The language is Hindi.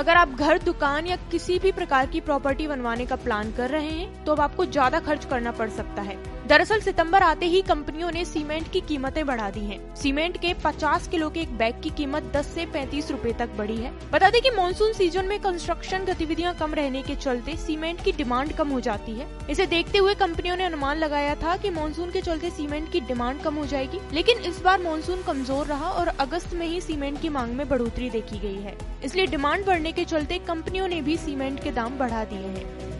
अगर आप घर, दुकान या किसी भी प्रकार की प्रॉपर्टी बनवाने का प्लान कर रहे हैं तो अब आपको ज्यादा खर्च करना पड़ सकता है। दरअसल सितंबर आते ही कंपनियों ने सीमेंट की कीमतें बढ़ा दी हैं। सीमेंट के 50 किलो के एक बैग की कीमत 10 से 35 रुपए तक बढ़ी है। बता दें कि मॉनसून सीजन में कंस्ट्रक्शन गतिविधियां कम रहने के चलते सीमेंट की डिमांड कम हो जाती है। इसे देखते हुए कंपनियों ने अनुमान लगाया था कि मॉनसून के चलते सीमेंट की डिमांड कम हो जाएगी, लेकिन इस बार मॉनसून कमजोर रहा और अगस्त में ही सीमेंट की मांग में बढ़ोतरी देखी गई है। इसलिए डिमांड बढ़ने के चलते कंपनियों ने भी सीमेंट के दाम बढ़ा दिए हैं।